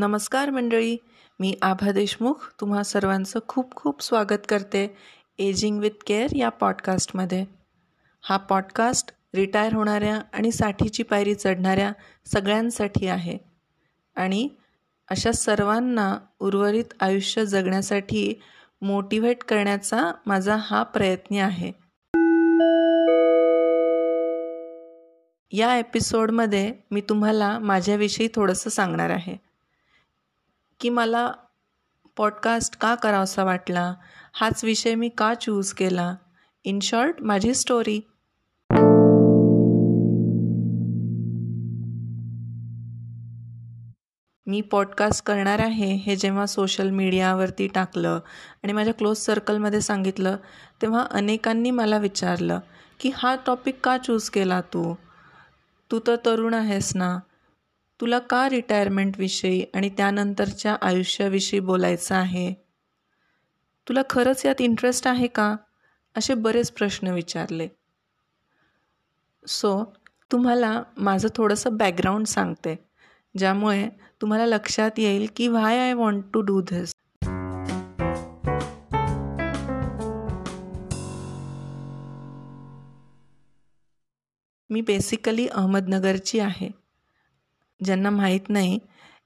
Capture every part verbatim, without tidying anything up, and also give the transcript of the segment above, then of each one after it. नमस्कार मंडळी, मी आभा देशमुख तुम्हा सर्वांचं खूप खूप स्वागत करते एजिंग विथ केअर या पॉडकास्टमध्ये. हा पॉडकास्ट रिटायर होणाऱ्या आणि साठीची पायरी चढणाऱ्या सगळ्यांसाठी आहे आणि अशा सर्वांना उर्वरित आयुष्य जगण्यासाठी मोटिवेट करण्याचा माझा हा प्रयत्न आहे. या एपिसोडमध्ये मी तुम्हाला माझ्याविषयी थोडंसं सांगणार आहे की मला पॉडकास्ट का करावासा वाटला, हाच विषय मी का चूज केला, इन शॉर्ट माझी स्टोरी. मी पॉडकास्ट करणार आहे हे जेव्हा सोशल मीडियावरती टाकलं आणि माझ्या क्लोज सर्कलमध्ये सांगितलं तेव्हा अनेकांनी मला विचारलं की हा टॉपिक का चूज केला तू तू तर तरुण आहेस ना, तुला का रिटायरमेंटविषयी आणि त्यानंतरच्या आयुष्याविषयी बोलायचं आहे, तुला खरंच यात इंटरेस्ट आहे का, असे बरेच प्रश्न विचारले. सो तुम्हाला माझं थोडंसं बॅकग्राऊंड सांगते ज्यामुळे तुम्हाला लक्षात येईल की why I want to do this. मी बेसिकली अहमदनगरची आहे. ज्यांना माहीत नाही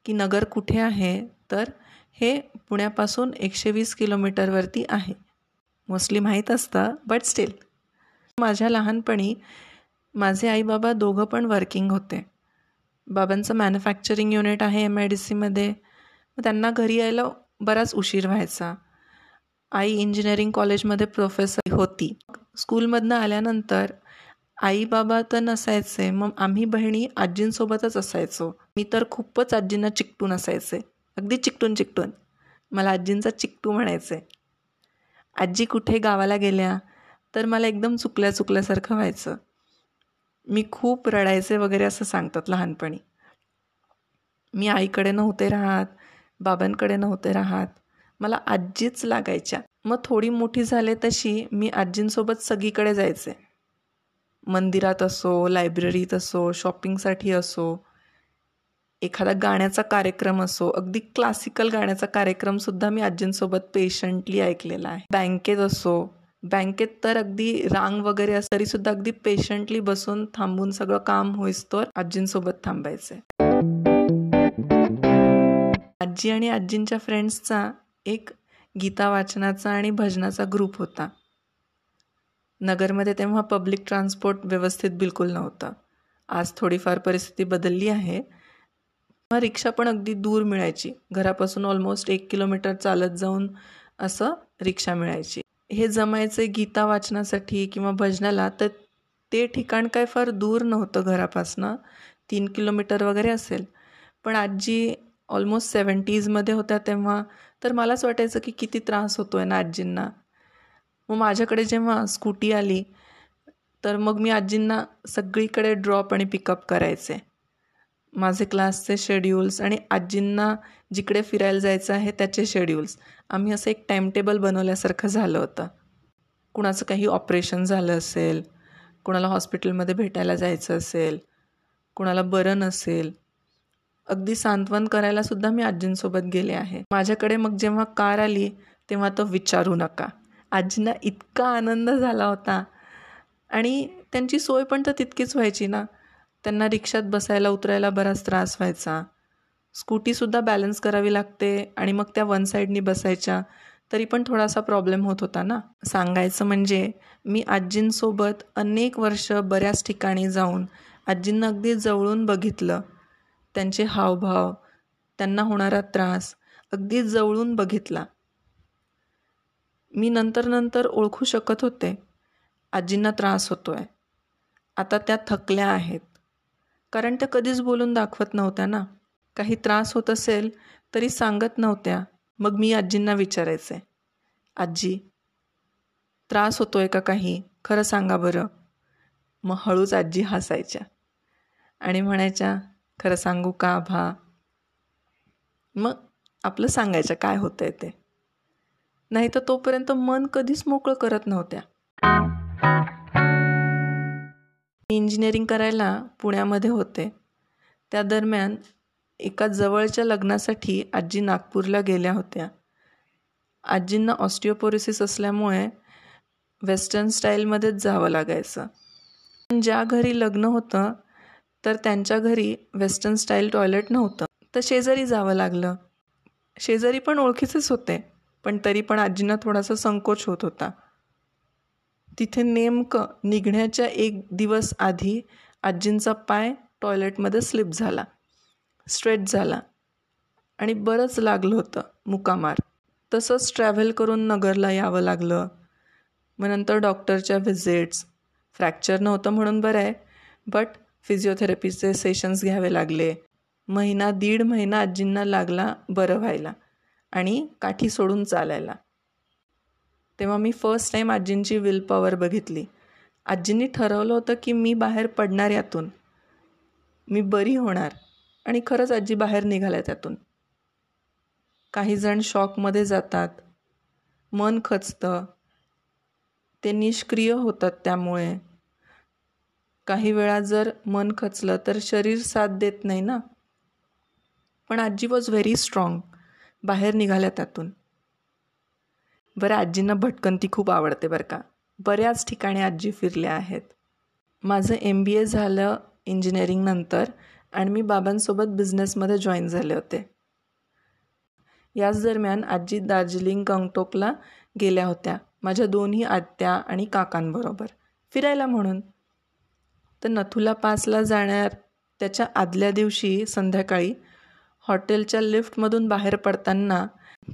की नगर कुठे आहे तर हे पुण्यापासून एकशे वीस किलोमीटरवरती आहे. मोस्टली माहीत असतं बट स्टील. माझ्या लहानपणी माझे आईबाबा दोघं पण वर्किंग होते. बाबांचं मॅन्युफॅक्चरिंग युनिट आहे एम आय डी सीमध्ये, मग त्यांना घरी यायला बराच उशीर व्हायचा. आई इंजिनिअरिंग कॉलेजमध्ये प्रोफेसर होती. स्कूलमधनं आल्यानंतर आई बाबा तर नसायचे, मग आम्ही बहिणी आजींसोबतच असायचो. मी तर खूपच आजींना चिकटून असायचे, अगदी चिकटून चिकटून. मला आजींचा चिकटू म्हणायचे. आजी कुठे गावाला गेल्या तर मला एकदम चुकल्या चुकल्यासारखं व्हायचं. मी खूप रडायचे वगैरे असं सांगतात लहानपणी. मी आईकडे नव्हते राहत, बाबांकडे नव्हते राहत, मला आजीच लागायच्या. मग थोडी मोठी झाले तशी मी आजींसोबत सगळीकडे जायचे. मंदिरात असो, लायब्ररीत असो, शॉपिंगसाठी असो, एखादा गाण्याचा कार्यक्रम असो, अगदी क्लासिकल गाण्याचा कार्यक्रमसुद्धा मी आजींसोबत पेशंटली ऐकलेला आहे. बँकेत असो, बँकेत तर अगदी रांग वगैरे असं तरीसुद्धा अगदी पेशंटली बसून थांबून सगळं काम होईस्तोवर आजींसोबत थांबायचे. आजी आणि आजींच्या फ्रेंड्सचा एक गीता वाचनाचा आणि भजनाचा ग्रुप होता. नगरमध्ये तेव्हा पब्लिक ट्रान्सपोर्ट व्यवस्थित बिलकुल नव्हतं. आज थोडीफार परिस्थिती बदलली आहे. तेव्हा रिक्षा पण अगदी दूर मिळायची, घरापासून ऑलमोस्ट एक किलोमीटर चालत जाऊन असं रिक्षा मिळायची. हे जमायचे गीता वाचनासाठी किंवा भजनाला, तर ते ठिकाण काय फार दूर नव्हतं घरापासनं, तीन किलोमीटर वगैरे असेल. पण आजी ऑलमोस्ट सेवन्टीजमध्ये होत्या तेव्हा, तर मलाच वाटायचं की किती त्रास होतो आहे ना आजींना. मग माझ्याकडे जेव्हा स्कूटी आली तर मग मी आजींना सगळीकडे ड्रॉप आणि पिकअप करायचे. माझे क्लासचे शेड्यूल्स आणि आजींना जिकडे फिरायला जायचं आहे त्याचे शेड्यूल्स, आम्ही असं एक टाईमटेबल बनवल्यासारखं झालं होतं. कुणाचं काही ऑपरेशन झालं असेल, कुणाला हॉस्पिटलमध्ये भेटायला जायचं असेल, कुणाला बरं नसेल, अगदी सांत्वन करायलासुद्धा मी आजींसोबत गेले आहे. माझ्याकडे मग जेव्हा कार आली तेव्हा तो विचारू नका, आजींना इतका आनंद झाला होता. आणि त्यांची सोय पण तर तितकीच व्हायची ना. त्यांना रिक्षात बसायला उतरायला बराच त्रास व्हायचा. स्कूटीसुद्धा बॅलन्स करावी लागते आणि मग त्या वन साईडनी बसायच्या, तरी पण थोडासा प्रॉब्लेम होत होता ना. सांगायचं म्हणजे मी आजींसोबत अनेक वर्ष बऱ्याच ठिकाणी जाऊन आजींना अगदी जवळून बघितलं. त्यांचे हावभाव, त्यांना होणारा त्रास अगदी जवळून बघितला. मी नंतर नंतर ओळखू शकत होते आजींना त्रास होतो आहे, आता त्या थकल्या आहेत, कारण त्या कधीच बोलून दाखवत नव्हत्या ना. काही त्रास होत असेल तरी सांगत नव्हत्या. मग मी आजींना विचारायचे, आजी त्रास होतो आहे का, काही खरं सांगा बरं. मग हळूच आजी हसायच्या आणि म्हणायच्या, खरं सांगू का आभा. मग आपलं सांगायचं काय होतं आहे ते. नाही तर तोपर्यंत मन कधीच मोकळं करत नव्हत्या. इंजिनिअरिंग करायला पुण्यामध्ये होते. त्या दरम्यान एका जवळच्या लग्नासाठी आजी नागपूरला गेल्या होत्या. आजींना ऑस्टिओपोरोसिस असल्यामुळे वेस्टर्न स्टाईलमध्येच जावं लागायचं. पण ज्या घरी लग्न होतं तर त्यांच्या घरी वेस्टर्न स्टाईल टॉयलेट नव्हतं, तर शेजारी जावं लागलं. शेजारी पण ओळखीचेच होते, पण तरी पण आजींना थोडासा संकोच होत होता. तिथे नेमकं निघण्याच्या एक दिवस आधी आजींचा पाय टॉयलेटमध्ये स्लिप झाला, स्ट्रेट झाला आणि बरंच लागलं होतं मुकामार. तसंच ट्रॅव्हल करून नगरला यावं लागलं. मग नंतर डॉक्टरच्या व्हिजिट्स, फ्रॅक्चर नव्हतं म्हणून बरं आहे, बट फिजिओथेरपीचे सेशन्स घ्यावे लागले. महिना दीड महिना आजींना लागला बरं व्हायला आणि काठी सोडून चालायला. तेव्हा मी फर्स्ट टाईम आजींची विल पॉवर बघितली. आजींनी ठरवलं होतं की मी बाहेर पडणार, यातून मी बरी होणार, आणि खरंच आजी बाहेर निघाल्या त्यातून. काही जण शॉकमध्ये जातात, मन खचतं, ते निष्क्रिय होतात. त्यामुळे काही वेळा जर मन खचलं तर शरीर साथ देत नाही ना. पण आजी वॉज व्हेरी स्ट्रॉंग, बाहेर निघाल्या त्यातून. बरं, आजींना भटकंती खूप आवडते बरं का. बऱ्याच ठिकाणी आजी फिरल्या आहेत. माझं एम बी ए झालं इंजिनिअरिंगनंतर आणि मी बाबांसोबत बिझनेसमध्ये जॉईन झाले होते. याच दरम्यान आजी दार्जिलिंग, गंगटोकला गेल्या होत्या माझ्या दोन्ही आत्या आणि काकांबरोबर फिरायला म्हणून. तर नथुला पासला जाणार त्याच्या आदल्या दिवशी संध्याकाळी हॉटेलच्या लिफ्टमधून बाहेर पडताना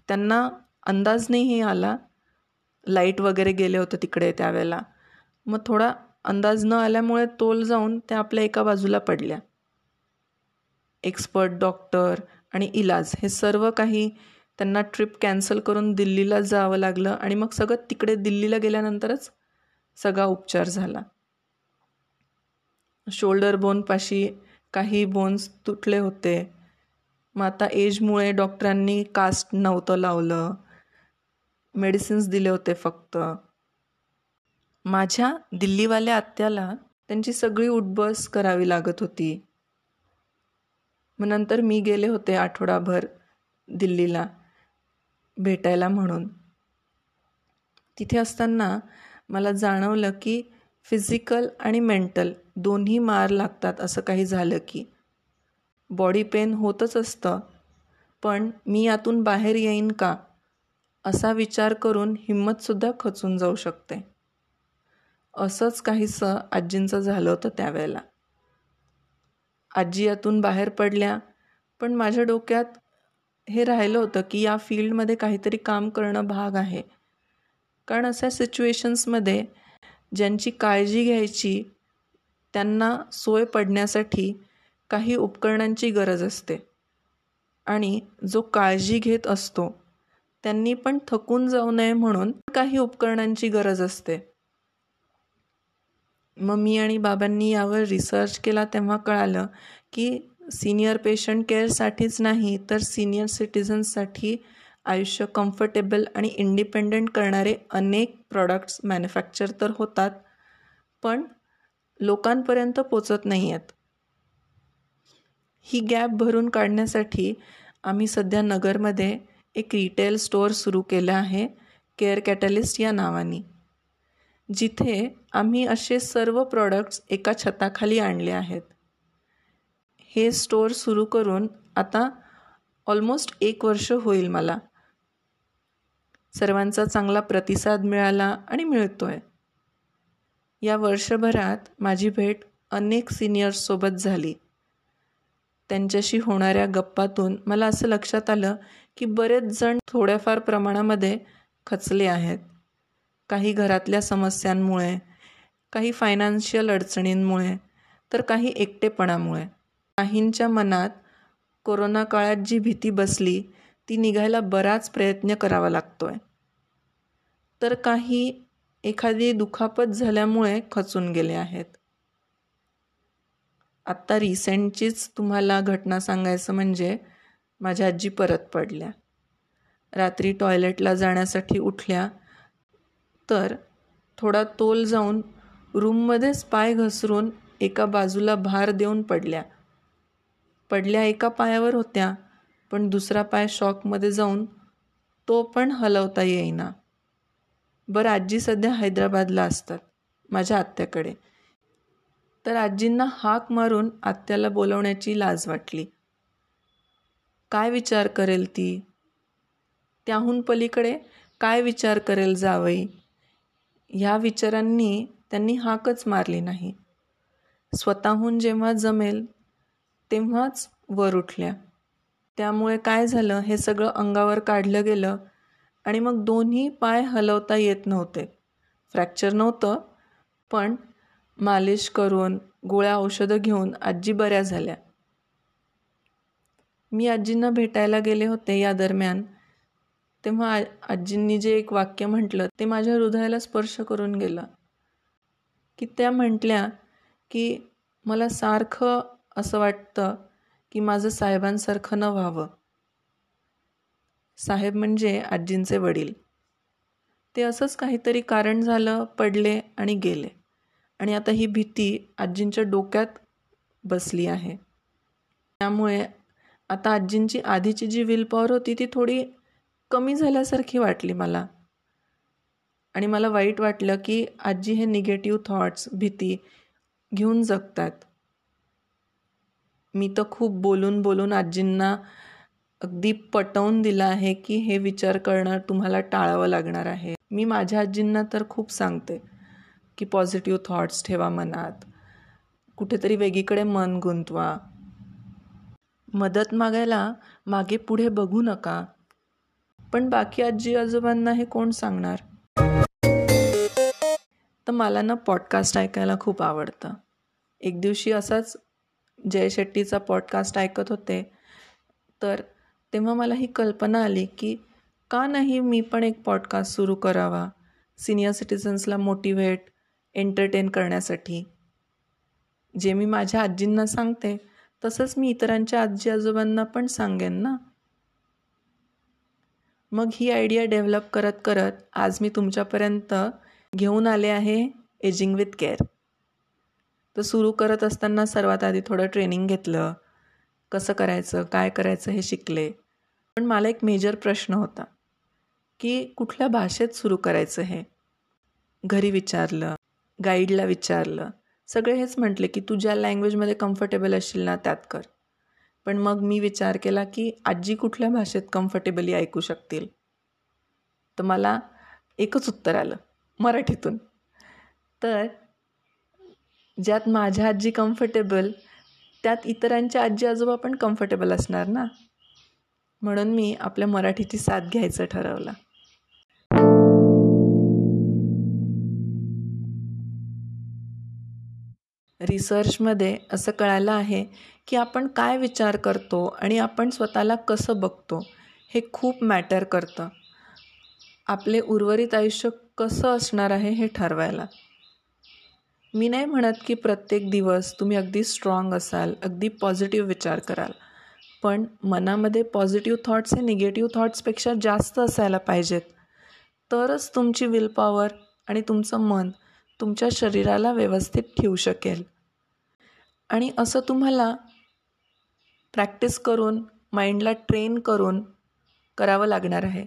त्यांना अंदाज नाहीही आला. लाईट वगैरे गेले होते तिकडे त्यावेळेला. मग थोडा अंदाज न आल्यामुळे तोल जाऊन त्या आपल्या एका बाजूला पडल्या. एक्सपर्ट, डॉक्टर आणि इलाज हे सर्व काही त्यांना ट्रिप कॅन्सल करून दिल्लीला जावं लागलं आणि मग सगळं तिकडे दिल्लीला गेल्यानंतरच सगळा उपचार झाला. शोल्डर बोनपाशी काही बोन्स तुटले होते. मग आता एजमुळे डॉक्टरांनी कास्ट नव्हतं लावलं, मेडिसिन्स दिले होते फक्त. माझ्या दिल्लीवाल्या आत्याला त्यांची सगळी उठबस करावी लागत होती. मग नंतर मी गेले होते आठवडाभर दिल्लीला भेटायला म्हणून. तिथे असताना मला जाणवलं की फिजिकल आणि मेंटल दोन्ही मार लागतात. असं काही झालं की बॉडी पेन होतच असतं, पण मी यातून बाहेर येईन का असा विचार करून हिंमतसुद्धा खचून जाऊ शकते. असंच काहीसं आजींचं झालं होतं त्यावेळेला. आजी यातून बाहेर पडल्या, पण माझ्या डोक्यात हे राहिलं होतं की या फील्डमध्ये काहीतरी काम करणं भाग आहे. कारण अशा सिच्युएशन्समध्ये ज्यांची काळजी घ्यायची त्यांना सोय पडण्यासाठी काही उपकरणांची गरज असते, आणि जो काळजी घेत असतो त्यांनी पण थकून जाऊ नये म्हणून काही उपकरणांची गरज असते. मग मी आणि बाबांनी यावर रिसर्च केला तेव्हा कळालं की सिनियर पेशंट केअरसाठीच नाही तर सिनियर सिटिझन्ससाठी आयुष्य कम्फर्टेबल आणि इंडिपेंडंट करणारे अनेक प्रॉडक्ट्स मॅन्युफॅक्चर तर होतात, पण लोकांपर्यंत पोचत नाही आहेत. ही गॅप भरून काढण्यासाठी आम्ही सध्या नगरमध्ये एक रिटेल स्टोअर सुरू केलं आहे केअर कॅटलिस्ट या नावाने, जिथे आम्ही असे सर्व प्रॉडक्ट्स एका छताखाली आणले आहेत. हे स्टोअर सुरू करून आता ऑलमोस्ट एक वर्ष होईल मला. सर्वांचा चांगला प्रतिसाद मिळाला आणि मिळतोय. या वर्षभरात माझी भेट अनेक सिनियर्ससोबत झाली. त्यांच्याशी होणाऱ्या गप्पातून मला असं लक्षात आलं की बरेच जण थोड्याफार प्रमाणामध्ये खचले आहेत. काही घरातल्या समस्यांमुळे, काही फायनान्शियल अडचणींमुळे, तर काही एकटेपणामुळे. काहींच्या मनात कोरोना काळात जी भीती बसली ती निघायला बराच प्रयत्न करावा लागतोय, तर काही एखादी दुखापत झाल्यामुळे खचून गेले आहेत. आत्ता रिसेंटचीच तुम्हाला घटना सांगायचं म्हणजे माझ्या आजी परत पडल्या. रात्री टॉयलेटला जाण्यासाठी उठल्या तर थोडा तोल जाऊन रूममध्येच पाय घसरून एका बाजूला भार देऊन पडल्या. पडल्या एका पायावर होत्या, पण दुसरा पाय शॉकमध्ये जाऊन तो पण हलवता येईना. बरं, आजी सध्या हैदराबादला असतात माझ्या आत्याकडे, तर आजींना हाक मारून आत्याला बोलवण्याची लाज वाटली. काय विचार करेल ती, त्याहून पलीकडे काय विचार करेल जावई, ह्या विचारांनी त्यांनी हाकच मारली नाही. स्वतःहून जेव्हा जमेल तेव्हाच वर उठल्या. त्यामुळे काय झालं हे सगळं अंगावर काढलं गेलं आणि मग दोन्ही पाय हलवता येत नव्हते. फ्रॅक्चर नव्हतं, पण मालिश करून गोळ्या औषधं घेऊन आजी बऱ्या झाल्या. मी आजींना भेटायला गेले होते या दरम्यान, तेव्हा आ आजींनी जे एक वाक्य म्हटलं ते माझ्या हृदयाला स्पर्श करून गेलं. की त्या म्हटल्या की मला सारखं असं वाटतं की माझं साहेबांसारखं न व्हावं. साहेब म्हणजे आजींचे वडील. ते असंच काहीतरी कारण झालं, पडले आणि गेले, आणि आता ही भीती आजींच्या डोक्यात बसली आहे. त्यामुळे आता आजींची आधीची जी विल पॉवर होती ती थोडी कमी झाल्यासारखी वाटली मला. आणि मला वाईट वाटलं की आजी हे निगेटिव्ह थॉट्स, भीती घेऊन जगतात. मी तर खूप बोलून बोलून आजींना अगदी पटवून दिलं आहे की हे विचार करणं तुम्हाला टाळावं लागणार आहे. मी माझ्या आजींना तर खूप सांगते की पॉझिटिव्ह थॉट्स ठेवा मनात, कुठेतरी वेगळीकडे मन गुंतवा, मदत मागायला मागे पुढे बघू नका. पण बाकी आजी आजोबांना हे कोण सांगणार. तर मला ना पॉडकास्ट ऐकायला खूप आवडतं. एक दिवशी असाच जय शेट्टीचा पॉडकास्ट ऐकत होते, तर तेव्हा मला ही कल्पना आली की का नाही मी पण एक पॉडकास्ट सुरू करावा सिनियर सिटिझन्सला मोटिवेट, एंटरटेन करण्यासाठी. जे मी माझ्या आजींना सांगते तसंच मी इतरांच्या आजी आजोबांना पण सांगेन ना. मग ही आयडिया डेव्हलप करत करत आज मी तुमच्यापर्यंत घेऊन आले आहे एजिंग विथ केअर. तर सुरू करत असताना सर्वात आधी थोडं ट्रेनिंग घेतलं, कसं करायचं काय करायचं हे शिकले. पण मला एक मेजर प्रश्न होता की कुठल्या भाषेत सुरू करायचं हे. घरी विचारलं, गाईडला विचारलं, सगळे हेच म्हटले की तू ज्या लँग्वेजमध्ये कम्फर्टेबल असशील ना त्यात कर. पण मग मी विचार केला की आजी कुठल्या भाषेत कम्फर्टेबली ऐकू शकतील. तर मला एकच उत्तर आलं, मराठीतून. तर ज्यात माझ्या आजी कम्फर्टेबल त्यात इतरांच्या आजी आजोबा पण कम्फर्टेबल असणार ना. म्हणून मी आपल्या मराठीची साथ घ्यायचं ठरवलं. रिसर्चमध्ये असं कळालं आहे की आपण काय विचार करतो आणि आपण स्वतःला कसं बघतो हे खूप मॅटर करतं. आपले उर्वरित आयुष्य कसं असणार आहे हे ठरवायला. मी नाही म्हणत की प्रत्येक दिवस तुम्ही अगदी स्ट्रॉंग असाल, अगदी पॉझिटिव्ह विचार कराल, पण मनामध्ये पॉझिटिव्ह थॉट्स हे निगेटिव्ह थॉट्सपेक्षा जास्त असायला पाहिजेत. तरच तुमची विल पॉवर आणि तुमचं मन तुमच्या शरीराला व्यवस्थित ठेवू शकेल. आणि असं तुम्हाला प्रॅक्टिस करून, माइंडला ट्रेन करून करावं लागणार आहे.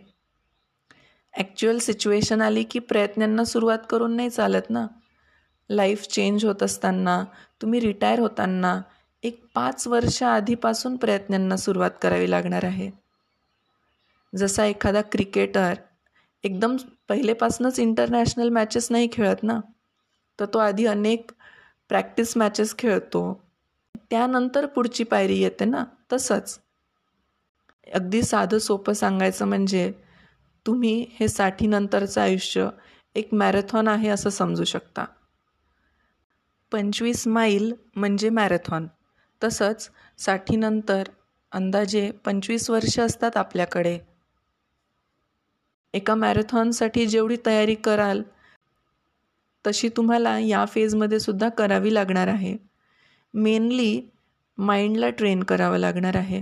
ॲक्च्युअल सिच्युएशन आली की प्रयत्नांना सुरुवात करून नाही चालत ना. लाईफ चेंज होत असताना, तुम्ही रिटायर होताना एक पाच वर्ष आधीपासून प्रयत्नांना सुरुवात करावी लागणार आहे. जसा एखादा क्रिकेटर एकदम पहिलेपासूनच इंटरनॅशनल मॅचेस नाही खेळत ना, तर तो आधी अनेक प्रॅक्टिस मॅचेस खेळतो, त्यानंतर पुढची पायरी येते ना. तसंच अगदी साधं सोपं सांगायचं म्हणजे तुम्ही हे साठीनंतरचं आयुष्य एक मॅरेथॉन आहे असं समजू शकता. पंचवीस माईल म्हणजे मॅरेथॉन. तसंच साठीनंतर अंदाजे पंचवीस वर्ष असतात आपल्याकडे. एका मॅरेथॉनसाठी जेवढी तयारी कराल तशी तुम्हाला या फेजमध्ये सुद्धा करावी लागणार आहे. मेनली माइंडला ट्रेन करावं लागणार आहे.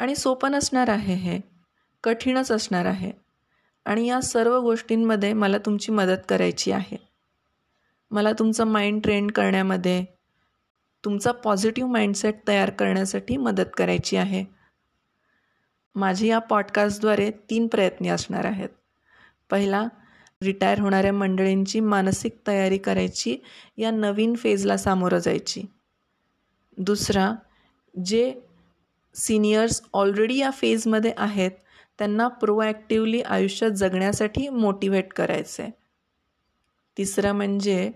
आणि सोपं नसणार आहे हे, कठीणच असणार आहे. आणि या सर्व गोष्टींमध्ये मला तुमची मदत करायची आहे. मला तुमचं माइंड ट्रेन करण्यामध्ये, तुमचा पॉझिटिव्ह माइंडसेट तयार करण्यासाठी मदत करायची आहे. माझे या पॉडकास्टद्वारे तीन प्रयत्न असणार आहेत. पहिला, रिटायर होणाऱ्या मंडळींची मानसिक तयारी करायची, या नवीन फेजला सामोरं जायची. दुसरा, जे सिनियर्स ऑलरेडी या फेजमध्ये आहेत त्यांना प्रोॲक्टिव्हली आयुष्यात जगण्यासाठी मोटिवेट करायचं आहे. तिसरा म्हणजे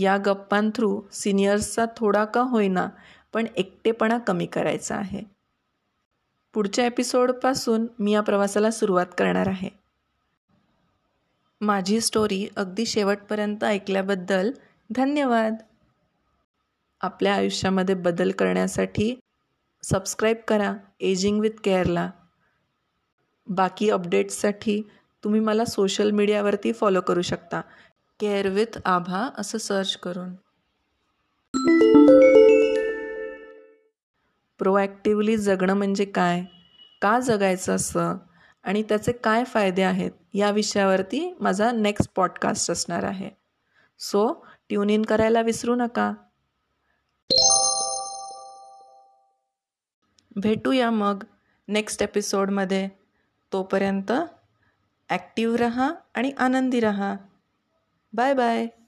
या गप्पांथ्रू सिनियर्सचा थोडा का होईना पण एकटेपणा कमी करायचा आहे. पुढच्या एपिसोडपासून मी या प्रवासाला सुरुवात करणार आहे. माझी स्टोरी अगदी शेवटपर्यंत ऐकल्याबद्दल धन्यवाद. आपल्या आयुष्यामध्ये बदल करण्यासाठी सबस्क्राईब करा एजिंग विथ केअरला. बाकी अपडेट्ससाठी तुम्ही मला सोशल मीडियावरती फॉलो करू शकता, केअर विथ आभा असं सर्च करून. प्रोॲक्टिव्हली जगणं म्हणजे काय, का जगायचं असं आणि त्याचे काय फायदे आहेत, या विषयावरती माझा नेक्स्ट पॉडकास्ट असणार आहे. सो ट्यून इन करायला विसरू नका. भेटूया मग नेक्स्ट एपिसोडमध्ये. तोपर्यंत ॲक्टिव्ह रहा आणि आनंदी रहा. Bye bye.